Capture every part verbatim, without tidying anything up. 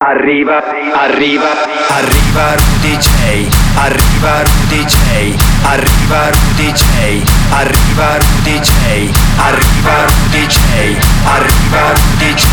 Arriva, arriva, arriva Rudy J, arriva Rudy J, arriva Rudy J, arriva Rudy J, arriva Rudy J, arriva Rudy J,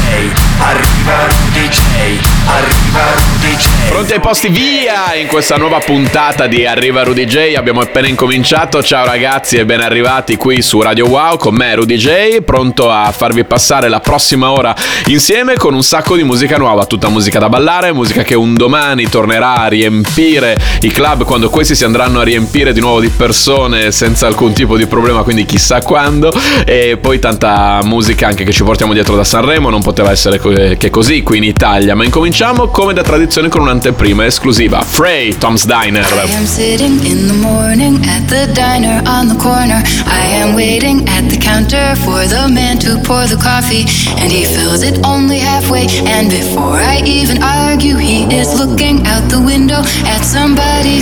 arriva Rudy J, arriva Rudy J. Pronti ai posti, via! In questa nuova puntata di Arriva Rudy J abbiamo appena incominciato. Ciao ragazzi e ben arrivati qui su Radio Wow, con me Rudy J, pronto a farvi passare la prossima ora insieme con un sacco di musica nuova, tutta musica da ballare, musica che un domani tornerà a riempire i club, quando questi si andranno a riempire di nuovo di persone senza alcun tipo di problema, quindi chissà quando. E poi tanta musica anche che ci portiamo dietro da Sanremo, non poteva essere che così qui in Italia. Ma incominciamo come da tradizione con un'anteprima esclusiva. Frey, Tom's Diner. I am sitting in the morning at the diner on the corner. I am waiting at the counter for the man to pour the coffee, and he fills it only halfway, and before I eat even argue, he is looking out the window at somebody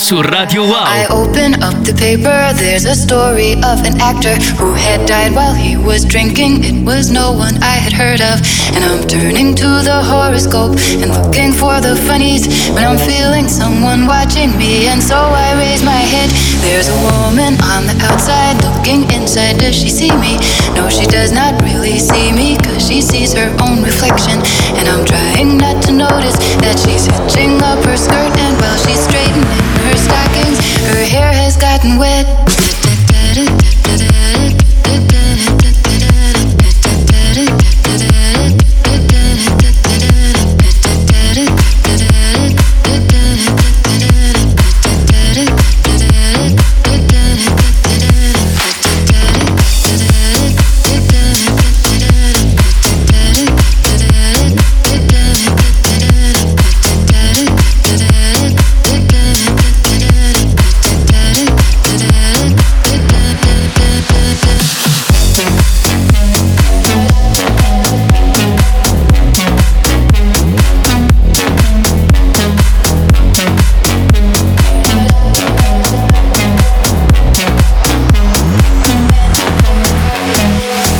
Su Radio Wow. I open up the paper, there's a story of an actor who had died while he was drinking. It was no one I had heard of, and I'm turning to the horoscope and looking for the funnies when I'm feeling someone watching me, and so I raise my head. There's a woman on the outside looking inside. Does she see me? No, she does not really see me, cause she sees her own reflection, and I'm trying not to notice that she's hitching up her skirt, and while she's straightening her stockings, her hair has gotten wet.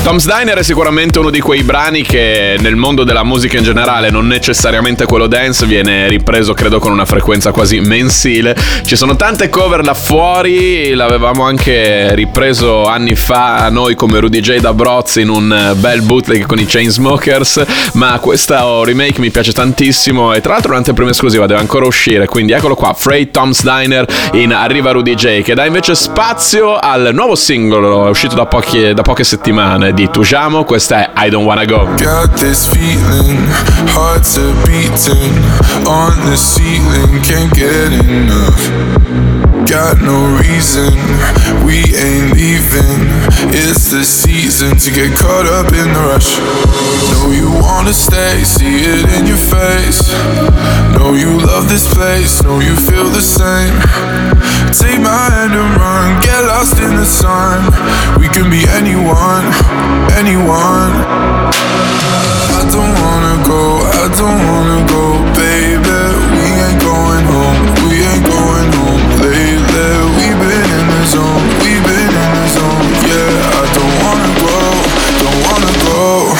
Tom's Diner è sicuramente uno di quei brani che nel mondo della musica in generale, non necessariamente quello dance, viene ripreso credo con una frequenza quasi mensile. Ci sono tante cover là fuori, l'avevamo anche ripreso anni fa noi come Rudy J da Broz in un bel bootleg con i Chainsmokers, ma questa oh, remake mi piace tantissimo, e tra l'altro un'anteprima esclusiva, deve ancora uscire, quindi eccolo qua, Frey, Tom's Diner in Arriva Rudy J, che dà invece spazio al nuovo singolo uscito da, pochi, da poche settimane di Tujamo. Questa è I Don't Wanna Go. Got this feeling, hearts are beating on the ceiling, can't get enough. Got no reason, we ain't leaving. It's the season to get caught up in the rush. Know you wanna stay, see it in your face. Know you love this place, know you feel the same. Take my hand and run, get lost in the sun. We can be anyone, anyone. I don't wanna go, I don't wanna go, baby. We ain't going home, we ain't going home lately. We've been in the zone, we've been in the zone, yeah. I don't wanna go, don't wanna go.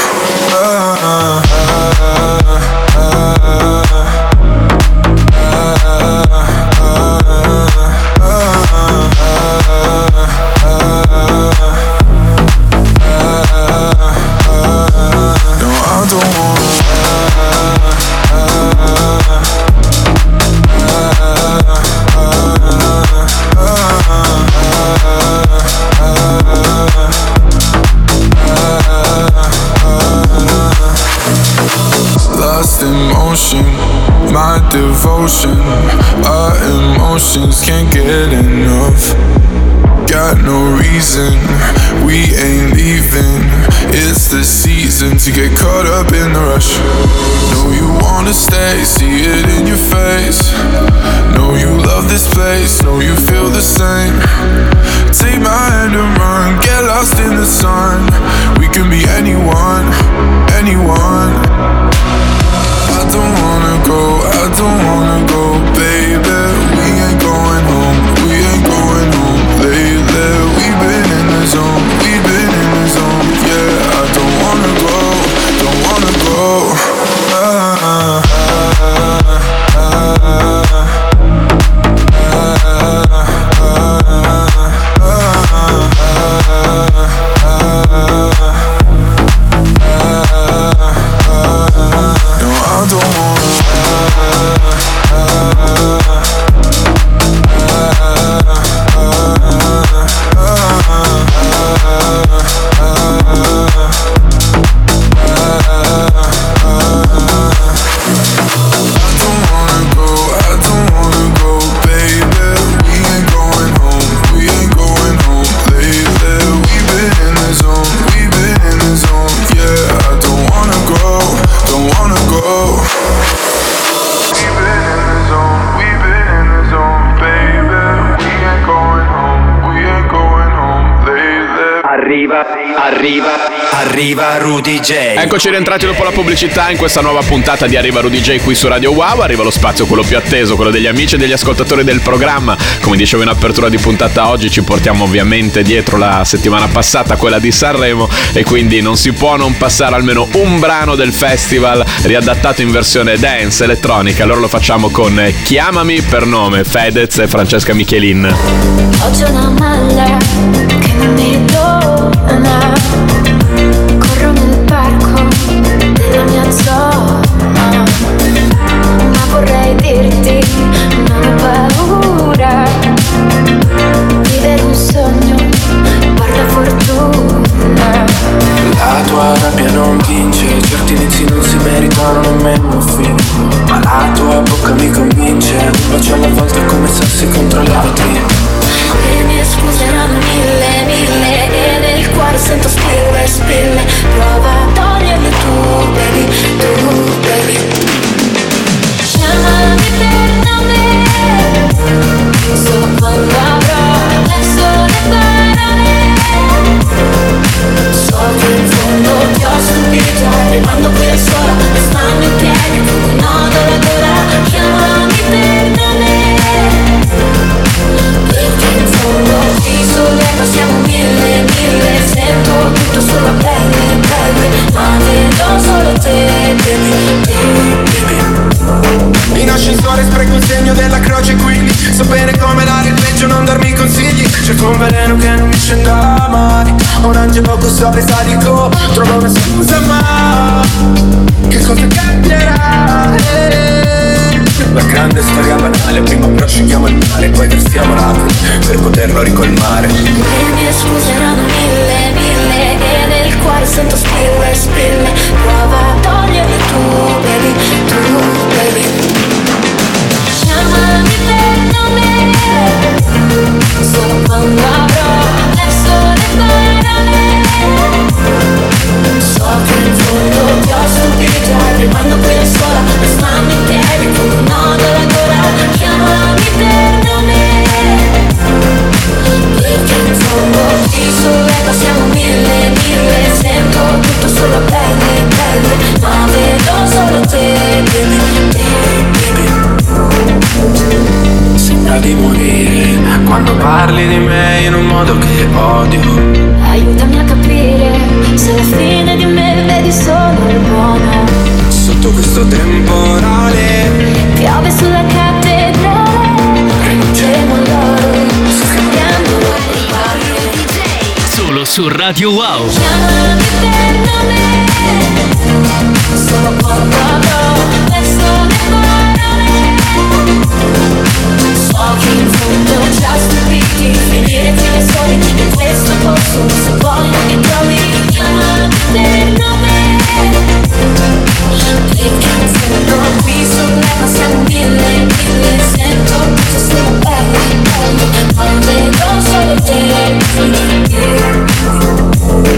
Ah, ah, ah, ah, ah. motion, my devotion. Our emotions can't get enough. Got no reason, we ain't leaving. It's the season to get caught up in the rush. Know you wanna stay, see it in your face. Know you love this place, know you feel the same. Take my hand and run, get lost in the sun. We can be anyone, anyone. I don't wanna go, I don't wanna go, baby. We ain't going home, we ain't going home lately. We've been in the zone, we've been in the zone, yeah. I don't wanna go, don't wanna go. Ah, ah, ah, ah, ah. Arriva Rudy J. Eccoci rientrati dopo la pubblicità in questa nuova puntata di Arriva Rudy J qui su Radio Wow. Arriva lo spazio, quello più atteso, quello degli amici e degli ascoltatori del programma. Come dicevo in apertura di puntata, oggi ci portiamo ovviamente dietro la settimana passata, quella di Sanremo, e quindi non si può non passare almeno un brano del festival riadattato in versione dance elettronica. Allora lo facciamo con Chiamami per nome, Fedez e Francesca Michelin. Oggi una malla che mi dona. Corro nel parco della mia zona, ma vorrei dirti non ho paura. Vivere un sogno, guarda fortuna. La tua rabbia non vince, certi inizi non si meritano nemmeno un film. Ma la tua bocca mi convince, un bacio alla volta come sassi contro le vetrine. Le mie scuse erano mille, mille, e nel cuore sento spille, spille. Prova a toglierle tu, baby, tu, baby. Chiamami per nome, sopra un labbro, verso le parole. So che in fondo ti ho stupito, rimando qui da sola, restando in piedi, un nodo alla gola. Chiamami per nome. Perché in fondo ti solleva, siamo mille, mille. Sento tutto sulla pelle, pelle. Ma vedo solo te, baby, baby. In ascensore spreco il segno della croce, quindi so bene come dare il peggio, non darmi consigli. Cerco un veleno che non mi scenda mai, un angelo poco sovraestatico. Trovo una scusa ma che cosa cambierà? La grande storia banale, prima prosciughiamo il mare, poi versiamo l'acqua per poterlo ricolmare. Le mie scuse erano mille, mille, e nel cuore sento spille, spille. Prova a toglierle tu, baby, tu, baby. Chiamami per nome, sopra un labbro, verso le parole. So che in fondo ti ho stupito, rimando qui da sola, restando in piedi con un nodo alla gola. Chiamami per nome, perché in fondo ti solleva, siamo mille, mille. Sento tutto sulla pelle, pelle, ma vedo solo te, baby, baby. Sembra di morire quando parli di me in un modo che odio. Aiutami a capire se alla fine di me vedi solo il buono. Sotto questo temporale piove sulla cattedrale. Rinunciamo all'oro, scambiamo il barrio. Solo su Radio Wow. Chiamami per nome, sono portato verso le parole. So che in fondo già stupiti, finire fine soliti in questo posto, se voglio che trovi. Chiamami per nome, perché in fondo ma siamo mille, mille. Sento che tu stiamo belli, belli. Non vedo solo te.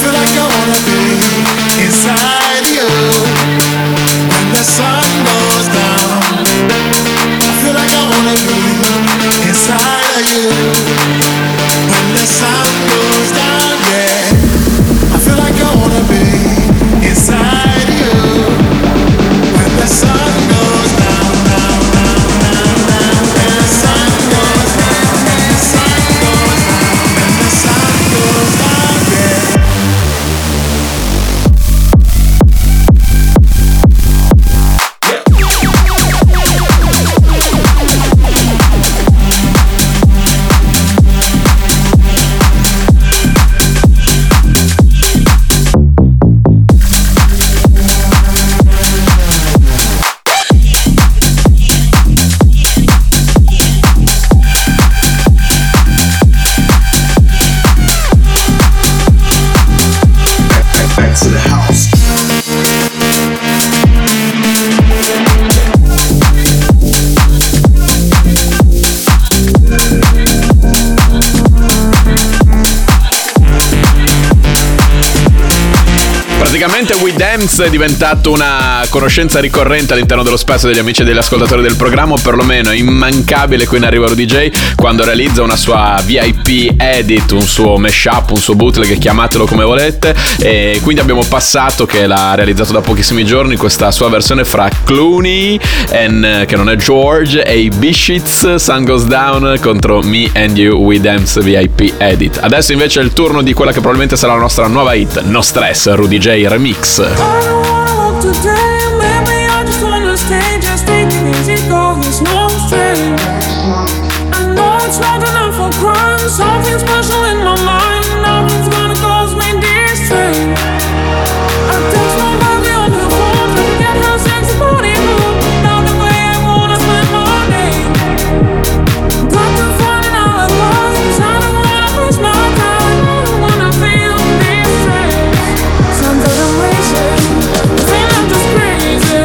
feel like I wanna be inside of you. When the sun goes down, I feel like I wanna be inside of you. When the sun goes down, yeah, I feel like I wanna be inside you. When the sun goes down, I feel like I wanna be inside of you. When the sun goes down, yeah, I feel like I wanna be inside you. When the sun goes down, down, down, down, down. When the sun goes down, when the sun goes down, when the sun goes down, yeah. We Dance è diventato una conoscenza ricorrente all'interno dello spazio degli amici e degli ascoltatori del programma, o perlomeno immancabile qui in Arriva Rudy J quando realizza una sua V I P edit, un suo mashup, un suo bootleg, chiamatelo come volete. E quindi abbiamo passato, che l'ha realizzato da pochissimi giorni, questa sua versione fra Clooney and, che non è George, e i Bishits, Sun Goes Down contro Me and You, We Dance V I P edit. Adesso invece è il turno di quella che probabilmente sarà la nostra nuova hit, No Stress, Rudy J Remix. I don't wanna look today, maybe I just wanna stay. Just take it easy, go, there's no stress. I know it's not enough for crime, something special in my mind. Nothing's gonna cause me distress. I text my body on the phone, forget how sexy body moves. Now the way I wanna spend my day, got to find it all at once. I don't wanna waste my time, I don't wanna feel distress. Sometimes I'm feeling just crazy.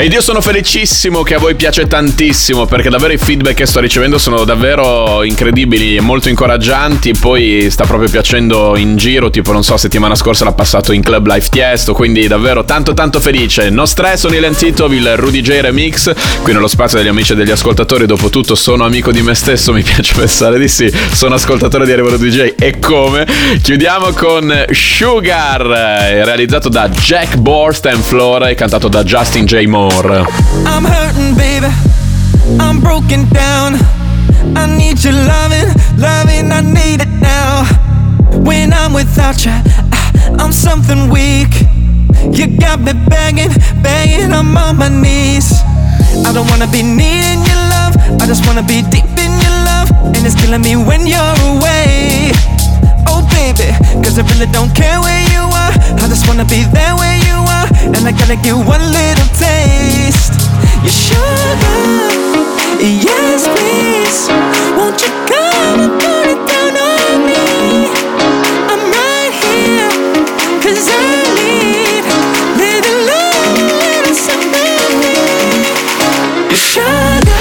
Ed io sono felicissimo che a voi piace tantissimo, perché davvero i feedback che sto ricevendo sono davvero incredibili e molto incoraggianti. Poi sta proprio piacendo in giro, tipo non so, settimana scorsa l'ha passato in Club Life Tiesto, quindi davvero tanto tanto felice. No stress, sono Ilan Titov, il Rudy J Remix, qui nello spazio degli amici e degli ascoltatori. Dopo tutto sono amico di me stesso, mi piace pensare di sì, sono ascoltatore di Arrivo Rudy J e come. Chiudiamo con Sugar, realizzato da Jack Borst and Flora e cantato da Justin J Moore. I'm hurting baby, I'm broken down, I need your loving, loving, I need it now. When I'm without you, I, I'm something weak. You got me begging, begging, I'm on my knees. I don't wanna be needing your love, I just wanna be deep in your love, and it's killing me when you're away. Oh baby, cause I really don't care where you are, I just wanna be there where you are, and I gotta get one little taste. Your sugar, yes please, won't you come and put it down on me? I'm right here, cause I need little love, little something. Your sugar,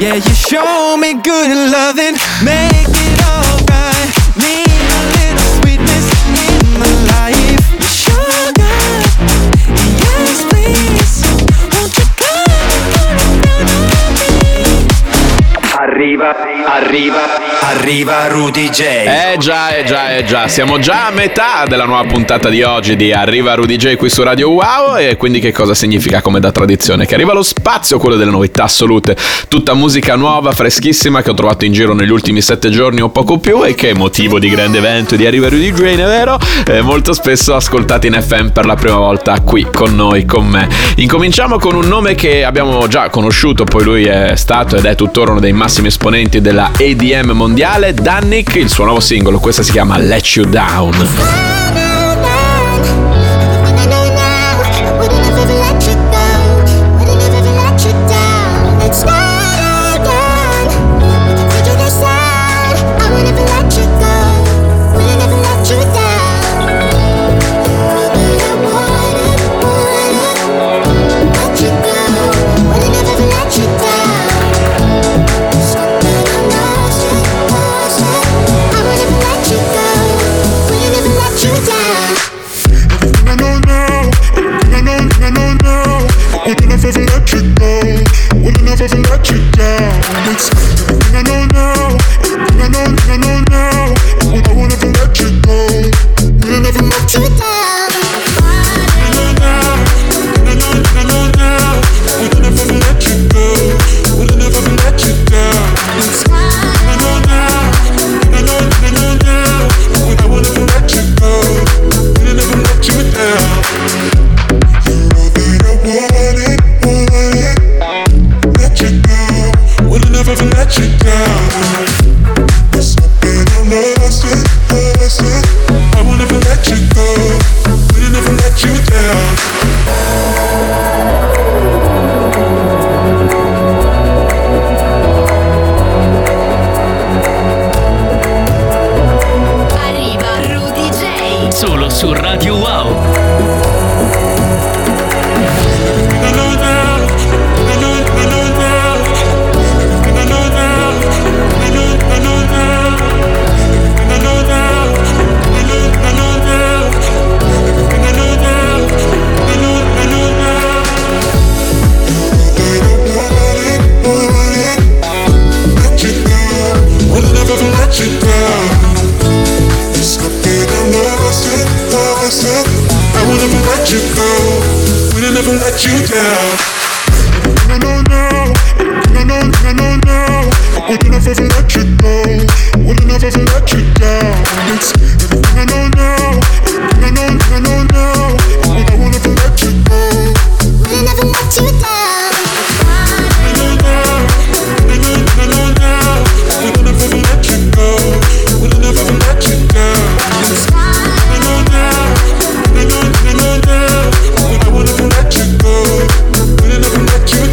yeah, you show me good lovin', make it alright. Need a little sweetness in my life. Sugar, yes please, won't you come and put it down on me? Arriva, arriva, arriva Rudy J. Eh già, eh già, eh già, siamo già a metà della nuova puntata di oggi di Arriva Rudy J qui su Radio Wow. E quindi che cosa significa, come da tradizione, che arriva lo spazio, quello delle novità assolute. Tutta musica nuova, freschissima, che ho trovato in giro negli ultimi sette giorni o poco più, e che è motivo di grande evento di Arriva Rudy J, è vero? Eh, molto spesso ascoltati in F M per la prima volta qui con noi, con me. Incominciamo con un nome che abbiamo già conosciuto, poi lui è stato ed è tuttora uno dei massimi esponenti della A D M mondiale. Mondiale, Danik, il suo nuovo singolo, questa si chiama Let You Down.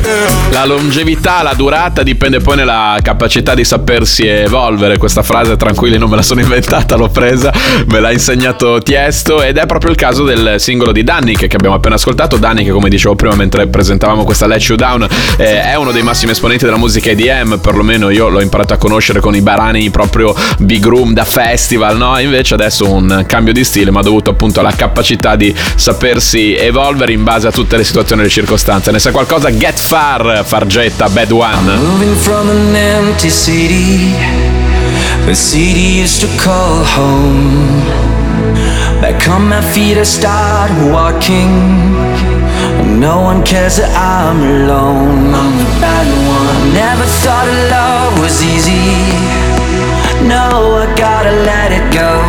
Yeah. La longevità, la durata dipende poi nella capacità di sapersi evolvere. Questa frase, tranquilli, non me la sono inventata, l'ho presa, me l'ha insegnato Tiesto, ed è proprio il caso del singolo di Danik che abbiamo appena ascoltato. Danik, come dicevo prima mentre presentavamo questa Let You Down, eh, è uno dei massimi esponenti della musica E D M, perlomeno io l'ho imparato a conoscere con i brani proprio big room da festival, no? Invece adesso un cambio di stile, ma dovuto appunto alla capacità di sapersi evolvere in base a tutte le situazioni e le circostanze. Ne sa qualcosa Get Far, Fargetta, Bad One. I'm moving from an empty city, the city used to call home. Back on my feet I start walking, and no one cares that I'm alone. I'm the bad one. Never thought that love was easy, no, I gotta let it go.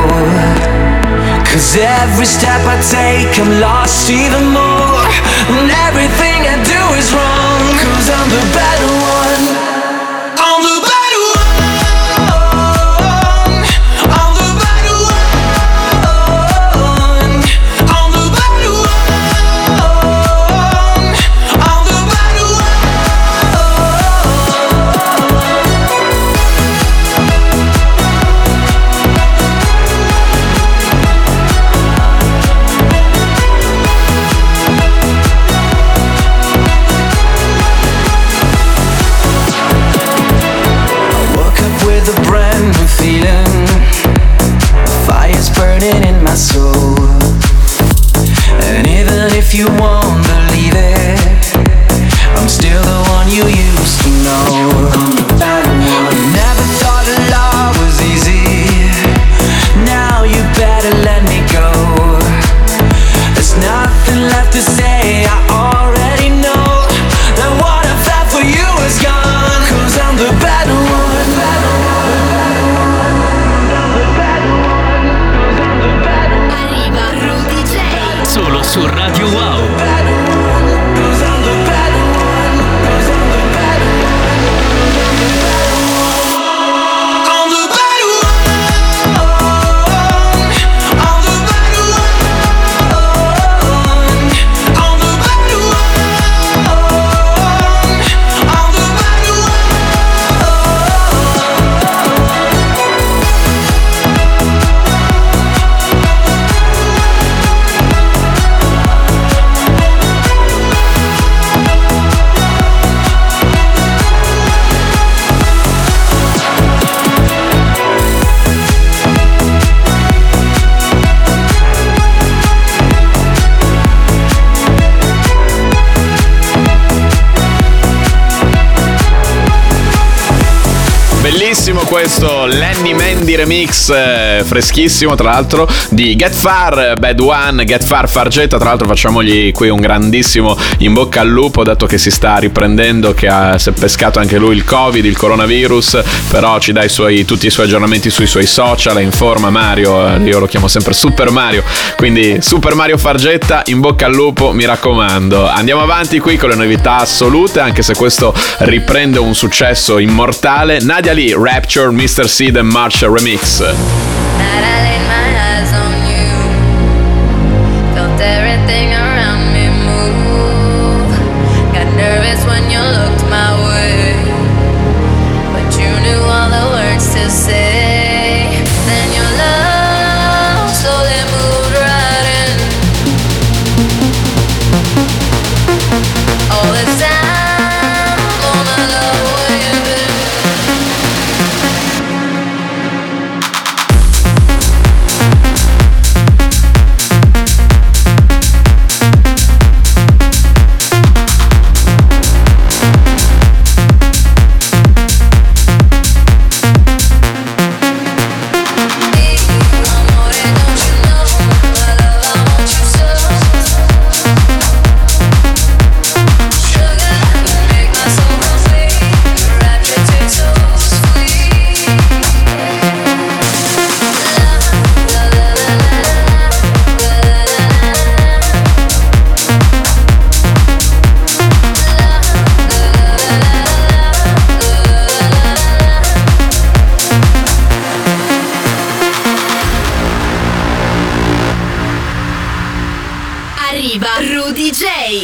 Cause every step I take I'm lost even more, and everything I do is wrong. Cause I'm the better one, I'm the better one, I'm the better one, I'm the better one, I'm the better one. You won't believe it, I'm still the one you used to know. I'm the bad one. Never thought that love was easy, now you better let me go. There's nothing left to say, I already know that what I felt for you is gone. Cause I'm the bad one, bad one. I'm the bad one, cause I'm the bad one. Arriva Rudy J solo su Radio One. Bellissimo questo Lenny Mandy remix, eh, freschissimo tra l'altro, di Get Far, Bad One. Get Far, Fargetta, tra l'altro facciamogli qui un grandissimo in bocca al lupo, dato che si sta riprendendo, che ha, si è pescato anche lui il covid, il coronavirus, però ci dà i suoi, tutti i suoi aggiornamenti sui suoi social, è in forma Mario, io lo chiamo sempre Super Mario, quindi Super Mario Fargetta, in bocca al lupo, mi raccomando. Andiamo avanti qui con le novità assolute, anche se questo riprende un successo immortale. Nadia Rapture, mister C, The March Remix. Night I laid my eyes on you, felt everything around me move. Got nervous when you looked my way, but you knew all the words to say. Then your love slowly moved right in. All this time, all my love waving.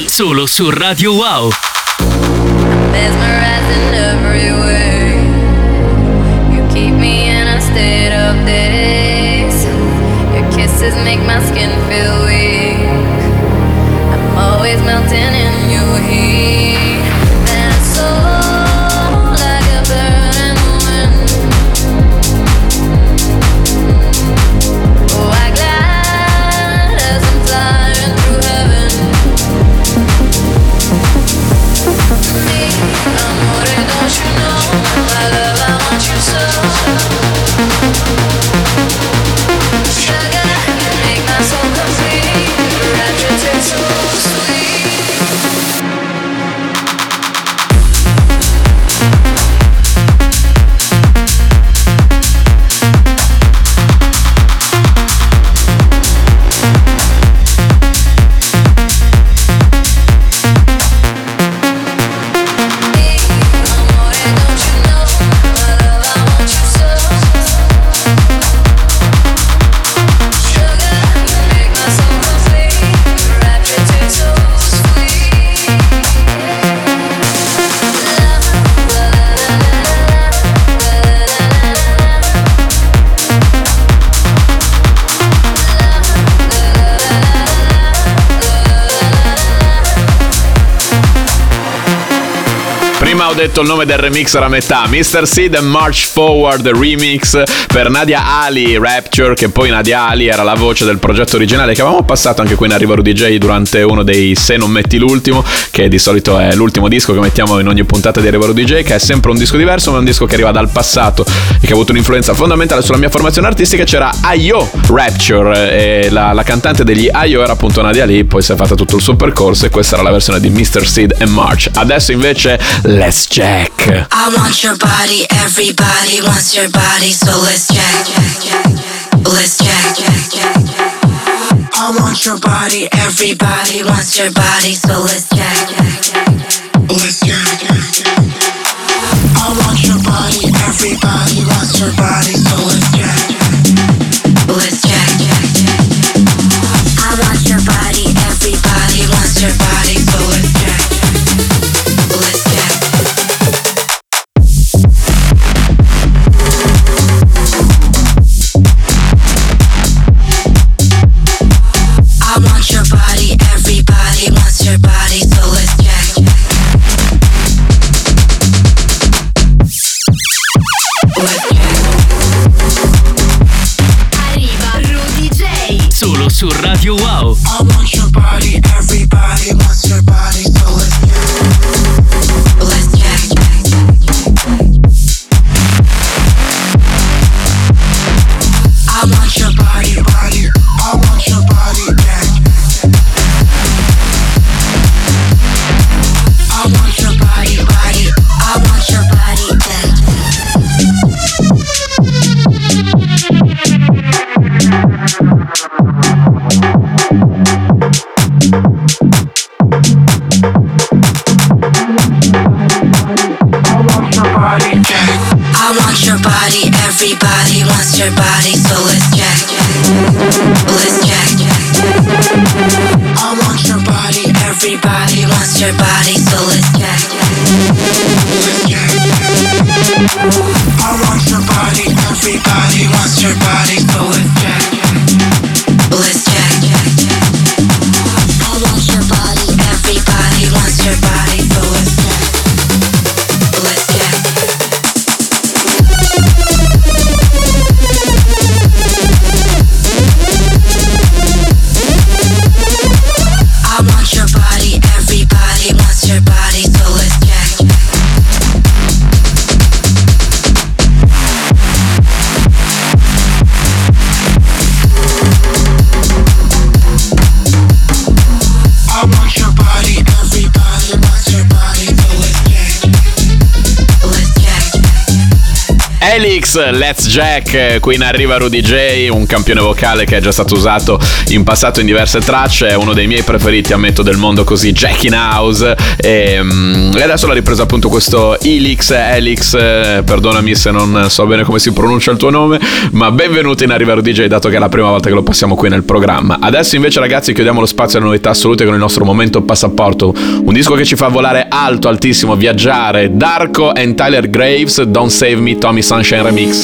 Solo su Radio Wow. Ho detto il nome del remix era a metà. mister C, The March Forward Remix per Nadia Ali, Rapture, che poi Nadia Ali era la voce del progetto originale che avevamo passato anche qui in Arriva Rudy J durante uno dei Se non metti l'ultimo, che di solito è l'ultimo disco che mettiamo in ogni puntata di Arriva Rudy J, che è sempre un disco diverso, ma è un disco che arriva dal passato e che ha avuto un'influenza fondamentale sulla mia formazione artistica. C'era I O Rapture e la, la cantante degli I O era appunto Nadia Ali, poi si è fatta tutto il suo percorso e questa era la versione di mister C e March. Adesso invece Let's check. I want your body, everybody wants your body, so let's check. Let's check. I want your body, everybody wants your body, so let's check. Let's check. I want your body, everybody wants your body, so let's check. Let's check. I want your body, everybody wants your body, so let's check. Su Radio Wow. I want your body, everybody wants your body, so let's check. Let's check. I want your body, body. I want your body, yeah. I want your body, body. I want your body, yeah. Everybody wants your body, so let's check. Let's check. I want your body, everybody wants your body, so let's check. Let's check. I want your body, everybody wants your body, so let's check. Let's check. I want your body, everybody wants your body, so let's check. Let's check. Felix, Let's Jack, qui in arriva Rudy J, un campione vocale che è già stato usato in passato in diverse tracce, è uno dei miei preferiti, ammetto, del mondo così, Jack in House, e, e adesso l'ha ripreso appunto questo Helix, Helix, perdonami se non so bene come si pronuncia il tuo nome, ma benvenuti in arriva Rudy J, dato che è la prima volta che lo passiamo qui nel programma. Adesso invece ragazzi chiudiamo lo spazio alle novità assolute con il nostro momento passaporto, un disco che ci fa volare alto, altissimo, viaggiare, Darko and Tyler Graves, Don't Save Me, Tommy Sunshine Remix.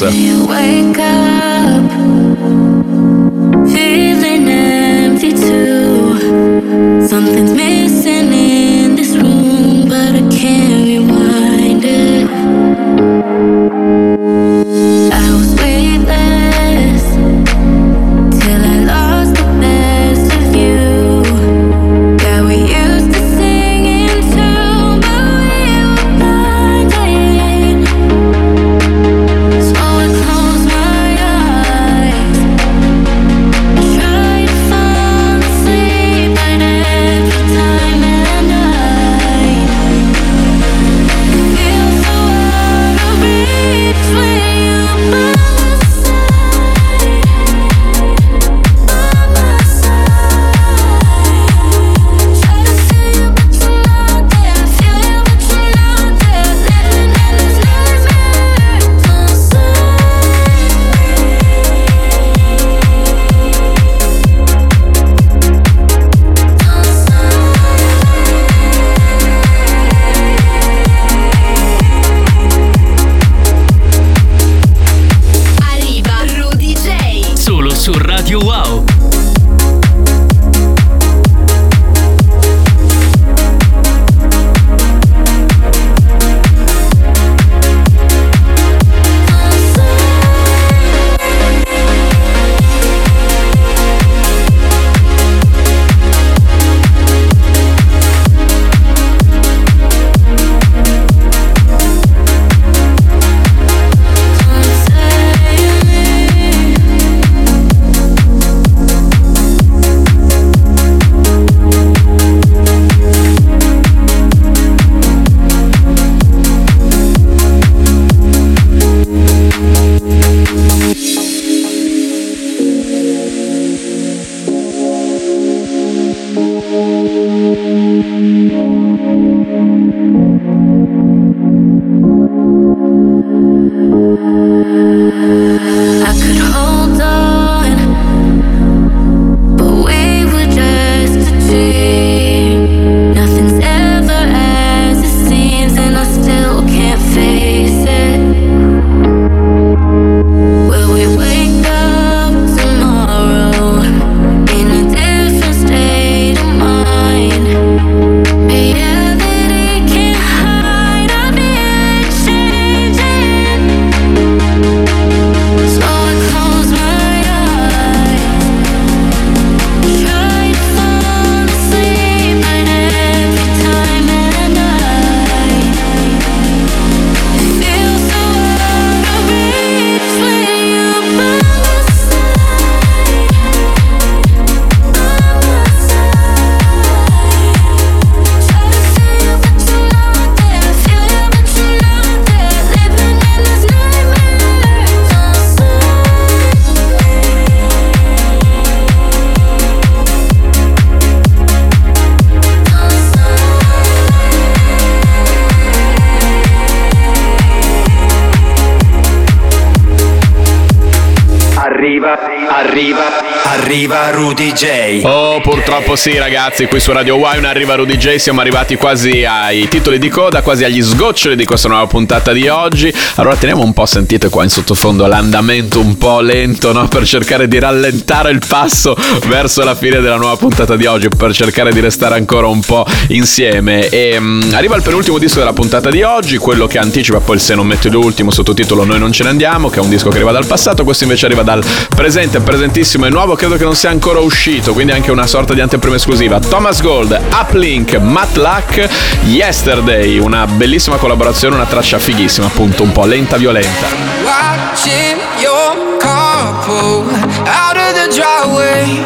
Arriva Rudy J. Oh, purtroppo sì ragazzi, qui su Radio Wine arriva Rudy J, siamo arrivati quasi ai titoli di coda, quasi agli sgoccioli di questa nuova puntata di oggi. Allora teniamo un po', sentite qua in sottofondo l'andamento un po' lento, no? Per cercare di rallentare il passo verso la fine della nuova puntata di oggi, per cercare di restare ancora un po' insieme. E um, arriva il penultimo disco della puntata di oggi, quello che anticipa poi il Se non metto l'ultimo sottotitolo Noi non ce ne andiamo, che è un disco che arriva dal passato, questo invece arriva dal presente, presentissimo e nuovo, credo che non sia ancora uscito, quindi anche una sorta di anteprima esclusiva. Thomas Gold, Uplink, Matt Luck, Yesterday, una bellissima collaborazione, una traccia fighissima, appunto un po' lenta violenta. Watching your car pull out of the driveway,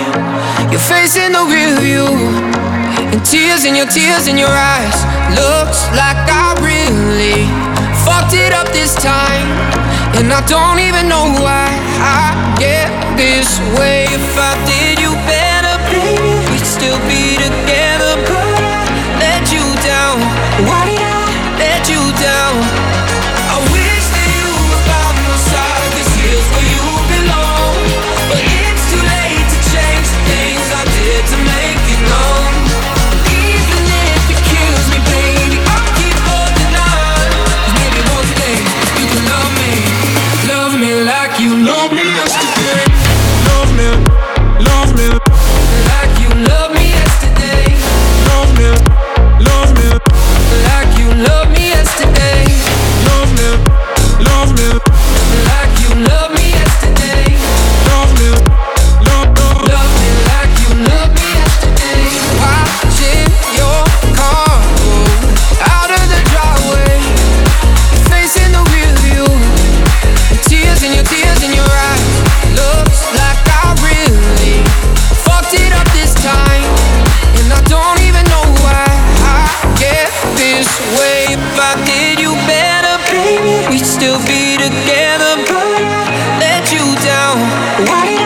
you're facing the review, and tears in your tears in your eyes, looks like I really fucked it up this time. and I don't even know why I get this way. If I did you better, baby, we'd still be together. But I let you down. Why did I let you down? I wish that you were by my side, 'cause here's where you belong. But it's too late to change the things I did to make you known. Even if it kills me, baby, I'll keep holding on. 'Cause maybe one day you can love me, love me like you love me yesterday. Love me, love me, like you love me yesterday. Love me, love me, like you love me yesterday. Love me, love me, like you love me yesterday. Love me, love love love me like you love me yesterday. Watching your car go out of the driveway, facing the rear view, tears in your tears in your eyes. Looks like I really fucked it up this time, and I don't even know why I get this way. If I did you better, baby, we'd still be together. But I let you down. Why did I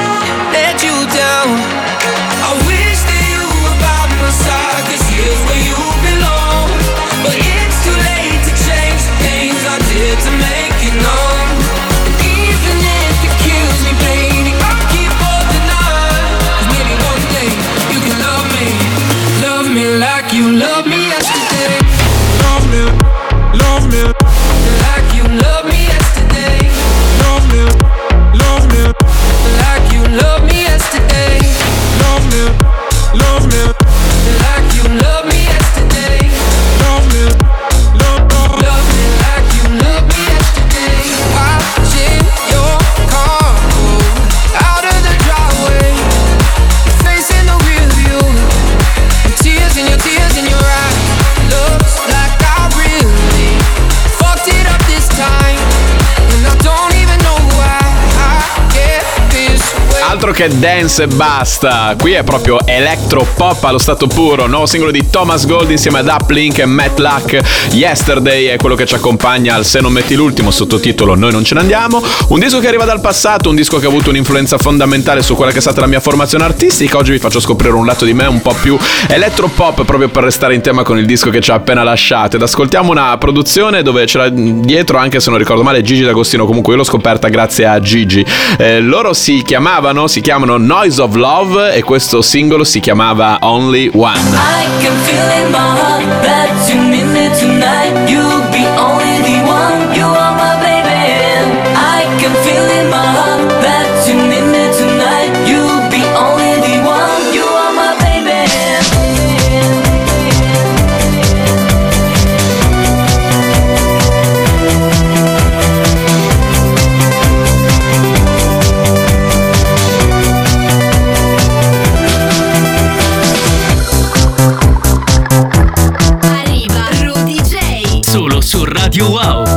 let you down? I wish that you were by my side, 'cause here's where you belong. But it's too late to change the things I did to make you known. And even if it kills me, baby, I'll keep holding on. 'Cause maybe one day you can love me, love me like you love me yesterday. Love me, love me, like you love me yesterday. love me, love me, Like you love me yesterday. love me, love me, Like you love me yesterday. love me, love love Love me like you love me yesterday. Watching your car go out of the driveway, facing the rear view, tears in your tears in your eyes. Looks like I really fucked it up this time, and I don't even know why I get this way. Altro che dance e basta, qui è proprio electro pop allo stato puro. Nuovo singolo di Thomas Gold insieme ad Uplink e Matlock. Yesterday è quello che ci accompagna al Se non metti l'ultimo, sottotitolo Noi non ce ne andiamo. Un disco che arriva dal passato, un disco che ha avuto un'influenza fondamentale su quella che è stata la mia formazione artistica. Oggi vi faccio scoprire un lato di me un po' più electro pop, proprio per restare in tema con il disco che ci ha appena lasciato. Ed ascoltiamo una produzione dove c'era dietro, anche se non ricordo male, Gigi D'Agostino. Comunque io l'ho scoperta grazie a Gigi. Eh, loro si chiamavano si chiamano Noise of Love e questo singolo si chiamava Only One. I can feel in my heart that you need me tonight. You'll be only the one. You are my baby. I can feel in my heart that you need me tonight. You'll be only the one. You are my baby. Arriva Rudy J solo su Radio Wow.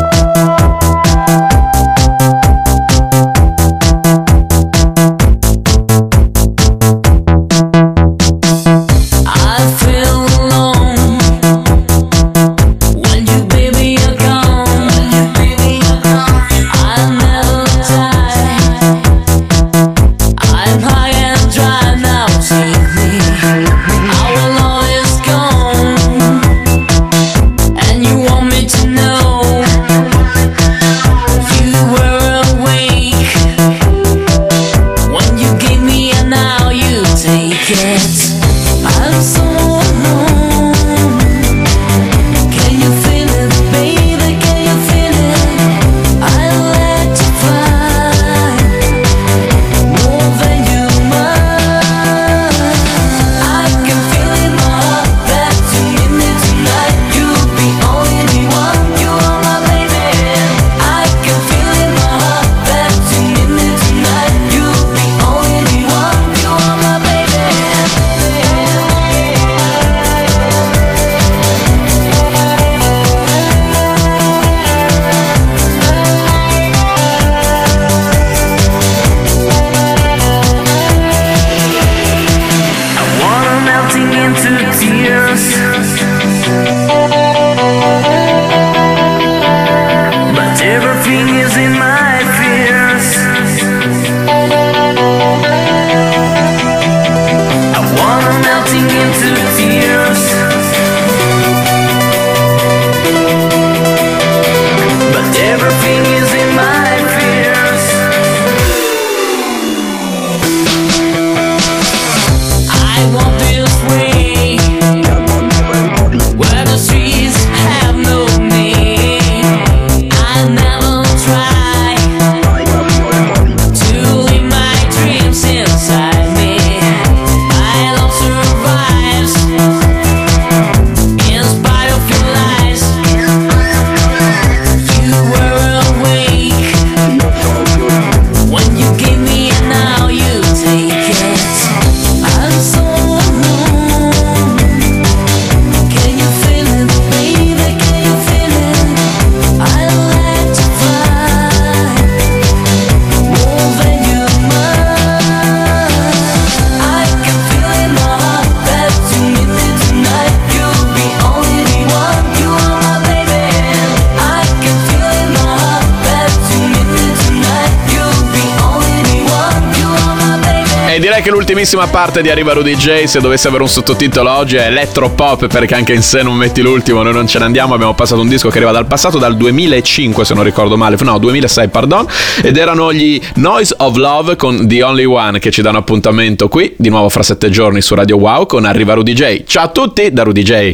direi che l'ultimissima parte di Arriva Rudy J, se dovesse avere un sottotitolo oggi, è elettropop, perché anche in sé non metti l'ultimo, noi non ce ne andiamo. Abbiamo passato un disco che arriva dal passato, dal duemilacinque se non ricordo male, no duemilasei pardon, ed erano gli Noise of Love con The Only One, che ci danno appuntamento qui di nuovo fra sette giorni su Radio Wow con Arriva Rudy J. Ciao a tutti da Rudy J.